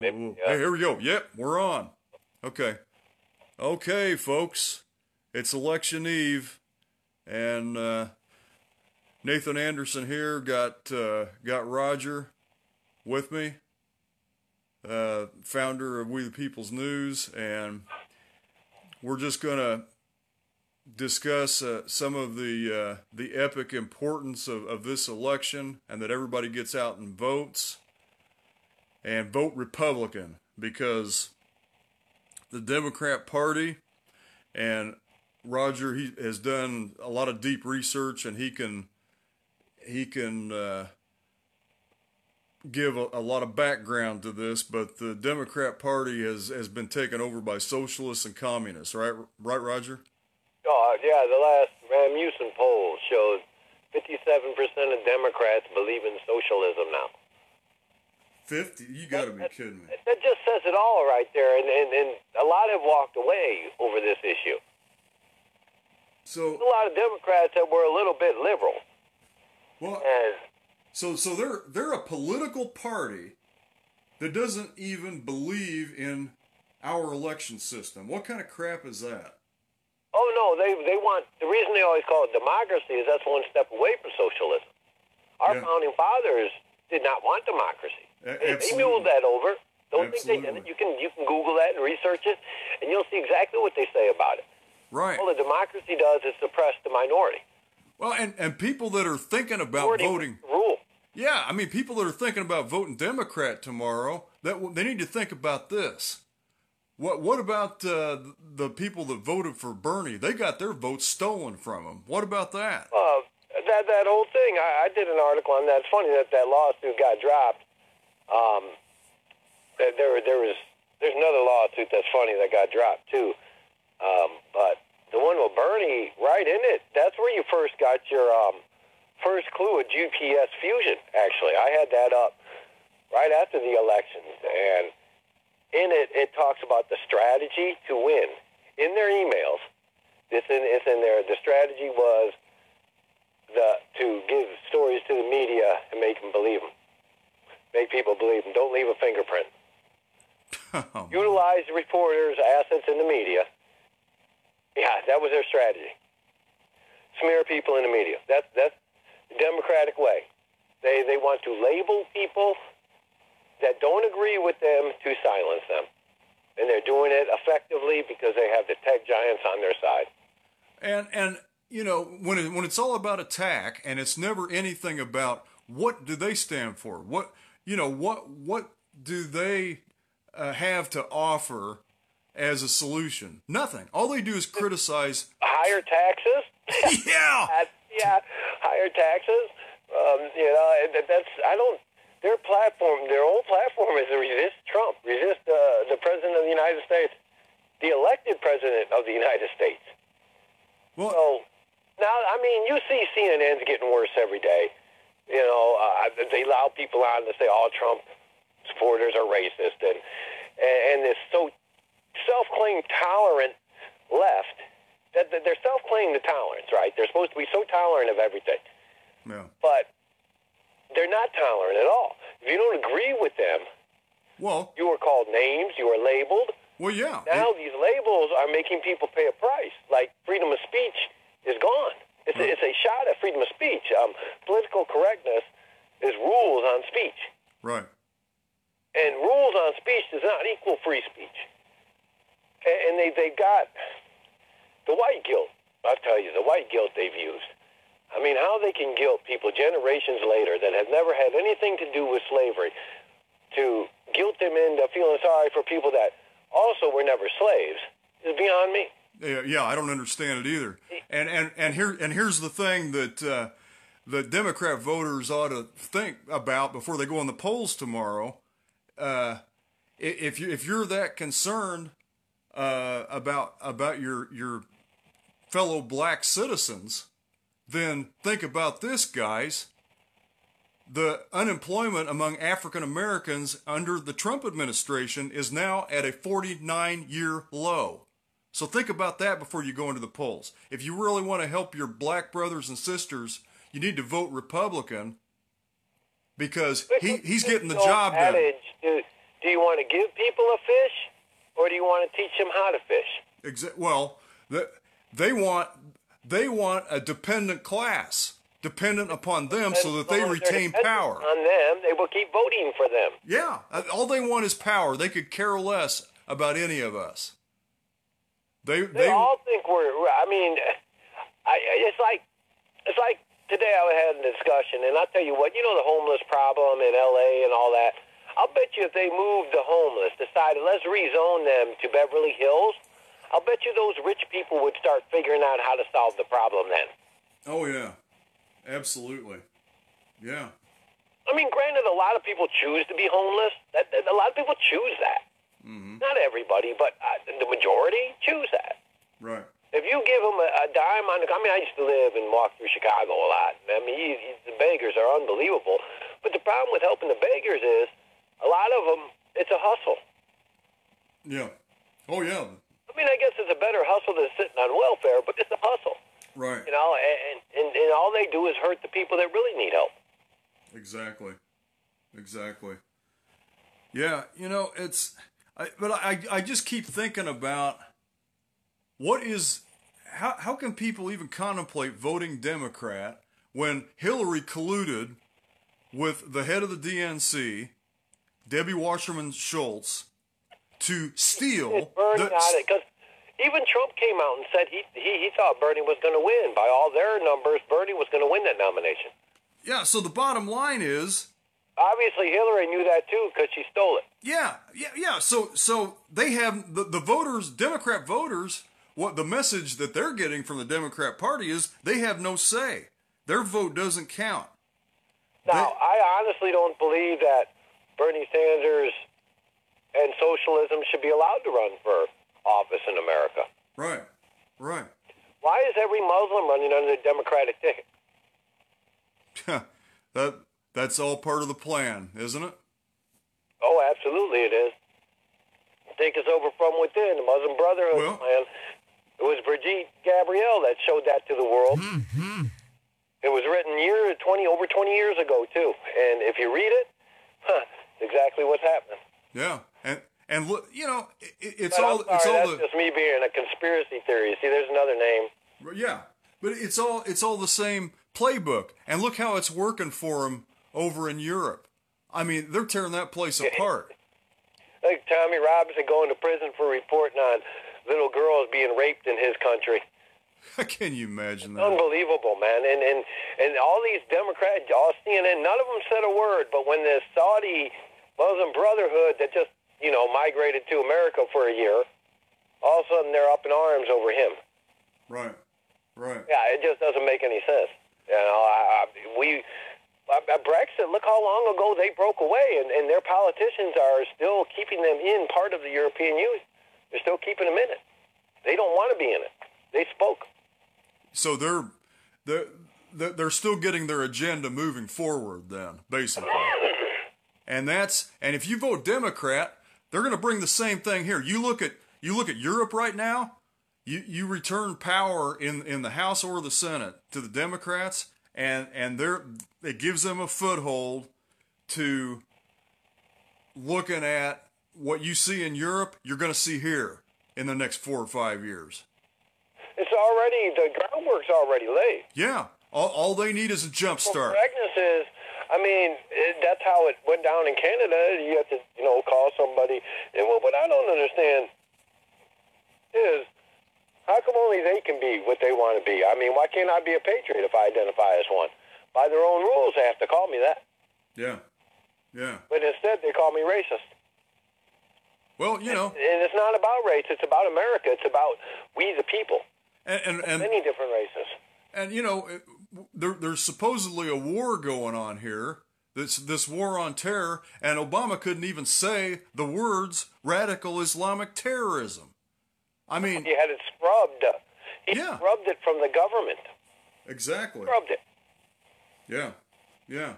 Maybe, yeah. Hey, here we go. Yep, we're on. Okay. Okay, folks. It's election eve, and Nathan Anderson here got Roger with me, founder of We the People's News, and we're just going to discuss some of the epic importance of this election, and that everybody gets out and votes, and vote Republican, because the Democrat Party, and Roger, he has done a lot of deep research, and he can give a lot of background to this, but the Democrat Party has been taken over by socialists and communists, right, Roger? Oh, yeah, the last Rasmussen poll showed 57% of Democrats believe in socialism now. 50? You got to be kidding me. That just says it all right there, and a lot have walked away over this issue. So there's a lot of Democrats that were a little bit liberal. Well, and so they're a political party that doesn't even believe in our election system. What kind of crap is that? Oh no, they want, the reason they always call it democracy is that's one step away from socialism. Our founding fathers did not want democracy. They mulled that over. Don't think they did it. You can Google that and research it, and you'll see exactly what they say about it. Right. All the democracy does is suppress the minority. Well, and people that are thinking about voting rule. Yeah, I mean, people that are thinking about voting Democrat tomorrow, they need to think about this. What about the people that voted for Bernie? They got their votes stolen from them. What about that? That whole thing, I did an article on that. It's funny that lawsuit got dropped. There's another lawsuit that's funny that got dropped too. But the one with Bernie, right in it, that's where you first got your first clue of GPS fusion. Actually, I had that up right after the elections, and in it talks about the strategy to win. In their emails, it's in there. The strategy was to give stories to the media and make them believe them. Make people believe them. Don't leave a fingerprint. Oh. Utilize the reporters' assets in the media. Yeah, that was their strategy. Smear people in the media. That's the Democratic way. They want to label people that don't agree with them to silence them. And they're doing it effectively because they have the tech giants on their side. And you know, when it's all about attack, and it's never anything about what do they stand for? What do they have to offer as a solution? Nothing. All they do is criticize. Higher taxes? Yeah. Yeah, higher taxes. Their platform, their old platform is to resist Trump, resist the President of the United States, the elected President of the United States. Well, so, now, I mean, you see CNN's getting worse every day. You know, they allow people on to say all Trump supporters are racist, and this so self-claimed tolerant left, that they're self-claimed to tolerance, right? They're supposed to be so tolerant of everything. Yeah. But they're not tolerant at all. If you don't agree with them, well, you are called names, you are labeled. Well, yeah. Now these labels are making people pay a price. Like, freedom of speech is gone. It's a shot at freedom of speech. Political correctness is rules on speech. Right. And rules on speech does not equal free speech. And they got the white guilt. I'll tell you, the white guilt they've used. I mean, how they can guilt people generations later that have never had anything to do with slavery, to guilt them into feeling sorry for people that also were never slaves, is beyond me. Yeah, I don't understand it either. And here's the thing that the Democrat voters ought to think about before they go on the polls tomorrow. If you're that concerned about your fellow black citizens, then think about this, guys. The unemployment among African Americans under the Trump administration is now at a 49-year low. So think about that before you go into the polls. If you really want to help your black brothers and sisters, you need to vote Republican, because he's getting the job done. Adage, Do you want to give people a fish, or do you want to teach them how to fish? Well, they want a dependent class, dependent upon them, so that they retain power. On them, they will keep voting for them. Yeah, all they want is power. They could care less about any of us. They all think we're. I mean, it's like today I had a discussion, and I'll tell you what. You know the homeless problem in L.A. and all that. I'll bet you if they moved the homeless, decided let's rezone them to Beverly Hills, I'll bet you those rich people would start figuring out how to solve the problem then. Oh, yeah. Absolutely. Yeah. I mean, granted, a lot of people choose to be homeless. A lot of people choose that. Mm-hmm. Not everybody, but the majority choose that. Right. If you give them a dime on the... I mean, I used to live and walk through Chicago a lot. I mean, the beggars are unbelievable. But the problem with helping the beggars is a lot of them, it's a hustle. Yeah. Oh, yeah. I mean, I guess it's a better hustle than sitting on welfare, but it's a hustle. Right. You know, and all they do is hurt the people that really need help. Exactly. Exactly. Yeah, you know, it's... But I just keep thinking about what is... How can people even contemplate voting Democrat when Hillary colluded with the head of the DNC... Debbie Wasserman Schultz, to steal... Because even Trump came out and said he thought Bernie was going to win. By all their numbers, Bernie was going to win that nomination. Yeah, so the bottom line is... Obviously, Hillary knew that, too, because she stole it. Yeah. So they have... The voters, Democrat voters, what the message that they're getting from the Democrat Party is they have no say. Their vote doesn't count. Now, I honestly don't believe that Bernie Sanders and socialism should be allowed to run for office in America. Right, right. Why is every Muslim running under the Democratic ticket? That's all part of the plan, isn't it? Oh, absolutely it is. Take us over from within, the Muslim Brotherhood plan. It was Brigitte Gabriel that showed that to the world. Mm-hmm. It was written over 20 years ago, too. And if you read it, exactly what's happening. Yeah, and look, you know, that's just me being a conspiracy theory. See, there's another name. Yeah, but it's all the same playbook. And look how it's working for them over in Europe. I mean, they're tearing that place apart. Like Tommy Robinson going to prison for reporting on little girls being raped in his country. Can you imagine that? Unbelievable, man. And all these Democrats, all CNN, none of them said a word. But when the Saudi Muslim Brotherhood that just, you know, migrated to America for a year, all of a sudden they're up in arms over him. Right, right. Yeah, it just doesn't make any sense. You know, Brexit, look how long ago they broke away, and their politicians are still keeping them in part of the European Union. They're still keeping them in it. They don't want to be in it. They spoke. So they're still getting their agenda moving forward then, basically. And if you vote Democrat, they're going to bring the same thing here. You look at Europe right now. You return power in the House or the Senate to the Democrats, and it gives them a foothold to looking at what you see in Europe. You're going to see here in the next 4 or 5 years. It's already, the groundwork's already laid. Yeah. All they need is a jump start. Prognosis, I mean, that's how it went down in Canada. You have to, you know, call somebody. And what I don't understand is how come only they can be what they want to be? I mean, why can't I be a patriot if I identify as one? By their own rules, they have to call me that. Yeah. Yeah. But instead, they call me racist. Well, you know. And it's not about race. It's about America. It's about we the people. And many different races. And, you know, there's supposedly a war going on here, this war on terror, and Obama couldn't even say the words radical Islamic terrorism. I mean... He had it scrubbed. He scrubbed it from the government. Exactly. He scrubbed it. Yeah, yeah.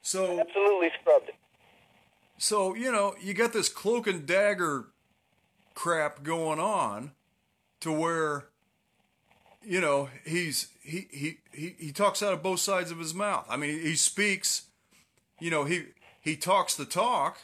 So... Absolutely scrubbed it. So, you know, you got this cloak and dagger crap going on to where... You know, he talks out of both sides of his mouth. I mean, he speaks, you know, he talks the talk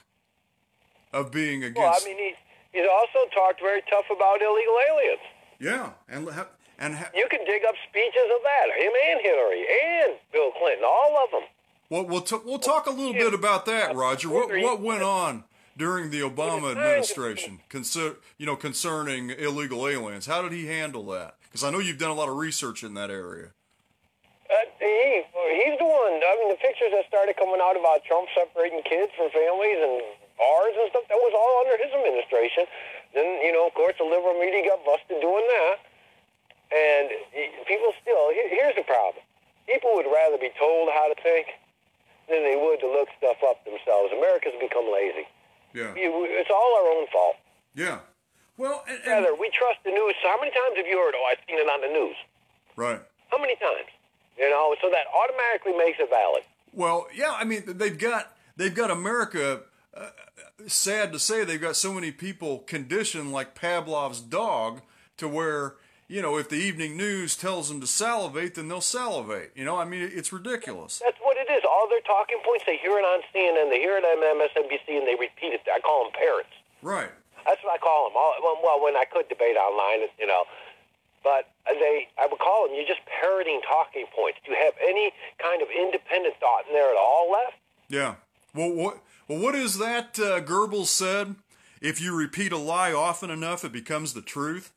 of being against. Well, I mean, he also talked very tough about illegal aliens. Yeah, and you can dig up speeches of that, him and Hillary and Bill Clinton, all of them. Well, we'll talk a little bit about that, Roger. What went on during the Obama administration, concerning illegal aliens? How did he handle that? Because I know you've done a lot of research in that area. He's the one. I mean, the pictures that started coming out about Trump separating kids from families and ours and stuff, that was all under his administration. Then, of course, the liberal media got busted doing that. And people still, here's the problem. People would rather be told how to think than they would to look stuff up themselves. America's become lazy. Yeah. It's all our own fault. Yeah. Well, we trust the news. So how many times have you heard, I've seen it on the news? Right. How many times? So that automatically makes it valid. Well, yeah, I mean, they've got America, sad to say, they've got so many people conditioned like Pavlov's dog to where, if the evening news tells them to salivate, then they'll salivate. It's ridiculous. That's what it is. All their talking points, they hear it on CNN, they hear it on MSNBC, and they repeat it. I call them parrots. Right. That's what I call them. Well, when I could debate online, But I would call them, you're just parroting talking points. Do you have any kind of independent thought in there at all left? Yeah. Well, what is that Goebbels said? If you repeat a lie often enough, it becomes the truth?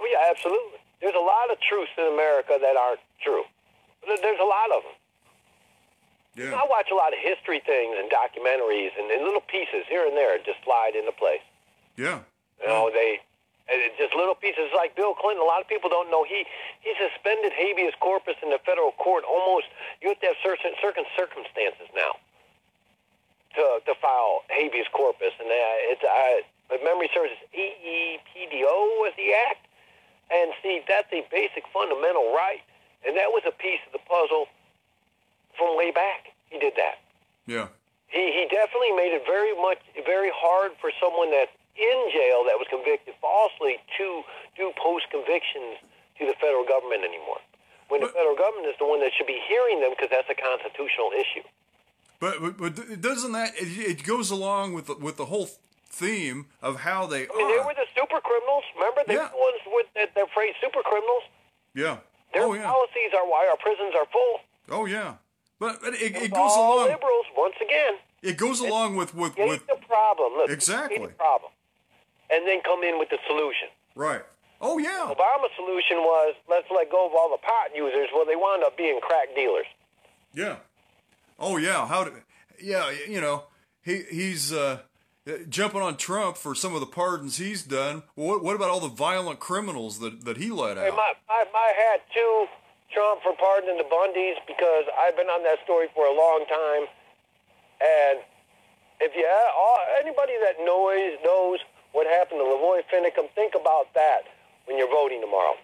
Oh, yeah, absolutely. There's a lot of truths in America that aren't true. There's a lot of them. Yeah. I watch a lot of history things and documentaries and little pieces here and there just slide into place. Yeah. It's just little pieces like Bill Clinton. A lot of people don't know he suspended habeas corpus in the federal court. Almost you have to have certain circumstances now to file habeas corpus, and if memory serves, AEPDO was the act, and see that's a basic fundamental right, and that was a piece of the puzzle from way back. He did that. Yeah. He definitely made it very hard for someone that. In jail that was convicted falsely to do post-convictions to the federal government anymore. When the federal government is the one that should be hearing them because that's a constitutional issue. But doesn't that, it goes along with the whole theme of how they are. They were the super criminals. Remember? They were the ones with that phrase, super criminals? Yeah. Their policies are why our prisons are full. Oh, yeah. But it goes all along. Liberals, once again. It goes along with the problem. Look, exactly. The problem. And then come in with the solution. Right. Oh, yeah. Obama's solution was, let's let go of all the pot users. Well, they wound up being crack dealers. Yeah. Oh, yeah. He's jumping on Trump for some of the pardons he's done. What about all the violent criminals that he let out? My hat to Trump for pardoning the Bundys, because I've been on that story for a long time. And if you anybody that knows what happened to Lavoy Finicum, think about that when you're voting tomorrow.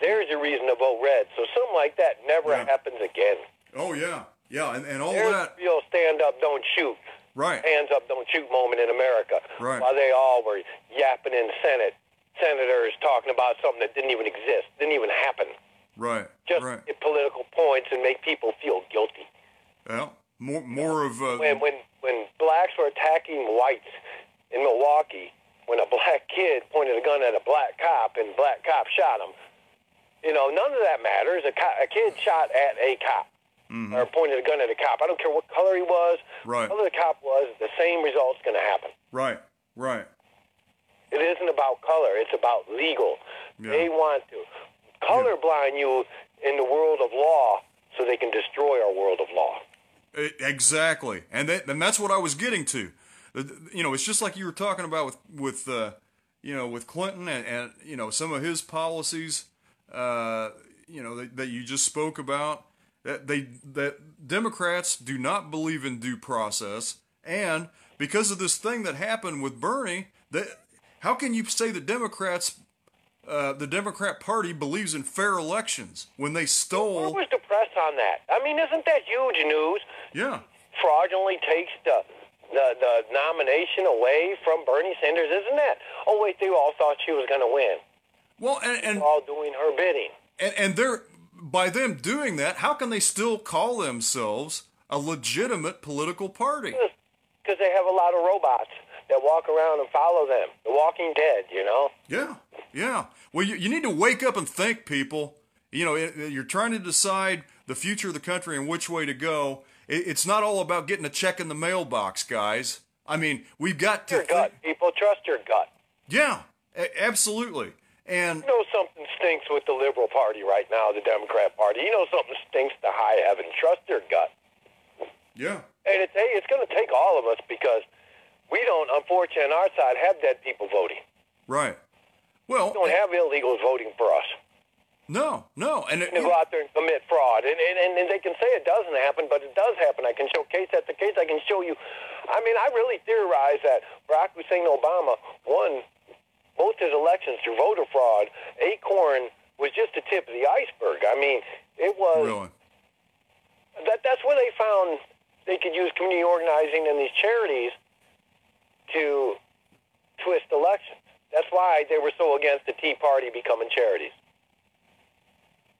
There's your reason to vote red. So something like that never happens again. Oh, yeah. Yeah, and all there's that. Real stand up, don't shoot. Right. Hands up, don't shoot moment in America. Right. While they all were yapping in senators talking about something that didn't even exist, didn't even happen. Right. Just get political points and make people feel guilty. Yeah. More of when blacks were attacking whites in Milwaukee, when a black kid pointed a gun at a black cop and black cop shot him, none of that matters. A kid shot at a cop or pointed a gun at a cop. I don't care what color he was, what color the cop was. The same result's going to happen. Right, right. It isn't about color. It's about legal. Yeah. They want to colorblind you in the world of law so they can destroy our world of law. Exactly, and that's what I was getting to. It's just like you were talking about with Clinton and some of his policies, that you just spoke about. That Democrats do not believe in due process, and because of this thing that happened with Bernie, how can you say the Democrats? The Democrat Party believes in fair elections when they stole... Well, where was the press on that? I mean, isn't that huge news? Yeah. Fraudulently takes the nomination away from Bernie Sanders, isn't that? Oh, wait, they all thought she was going to win. Well, and all doing her bidding. And they're by them doing that, how can they still call themselves a legitimate political party? Because they have a lot of robots. that walk around and follow them. The Walking Dead, you know? Yeah, yeah. Well, you need to wake up and think, people. You know, you're trying to decide the future of the country and which way to go. It's not all about getting a check in the mailbox, guys. I mean, we've got to... Trust your gut, people. Trust your gut. Yeah, absolutely. And you know something stinks with the Liberal Party right now, the Democrat Party. You know something stinks to high heaven. Trust your gut. Yeah. And it's going to take all of us because we don't, unfortunately, on our side, have dead people voting. Right. Well, we don't have illegals voting for us. No, no. And they go out there and commit fraud. And they can say it doesn't happen, but it does happen. I can show case after case. I can show you. I mean, I really theorize that Barack Hussein Obama won both his elections through voter fraud. Acorn was just the tip of the iceberg. I mean, it was... Really? That's where they found they could use community organizing and these charities to twist elections. That's why they were so against the Tea Party becoming charities.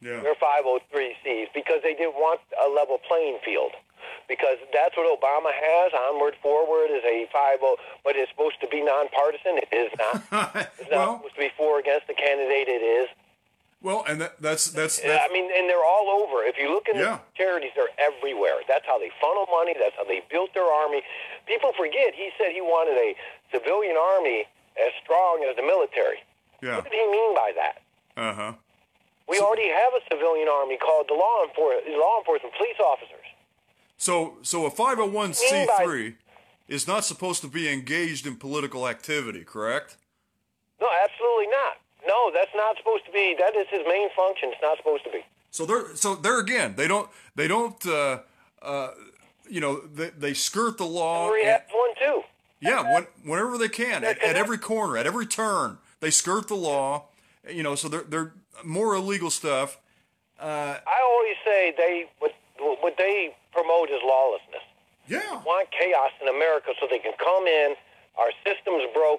Yeah. They're 503Cs, because they didn't want a level playing field. Because that's what Obama has. Onward, Forward is a 5-0, but it's supposed to be nonpartisan. It is not. It's not supposed to be for or against the candidate. It is. Well, and that's I mean, and they're all over. If you look at the charities, they're everywhere. That's how they funnel money. That's how they built their army. People forget he said he wanted a civilian army as strong as the military. Yeah. What did he mean by that? Uh-huh. We already have a civilian army called the law enforcement police officers. So a 501c3 is not supposed to be engaged in political activity, correct? No, absolutely not. No, that's not supposed to be. That is his main function. It's not supposed to be. So there again, they don't. You know, they skirt the law. Hillary has one too. Yeah, whenever they can, at every corner, at every turn, they skirt the law. You know, so they're more illegal stuff. I always say what they promote is lawlessness. Yeah, they want chaos in America so they can come in. Our system's broke.